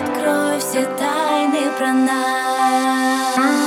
Открой все тайны про нас.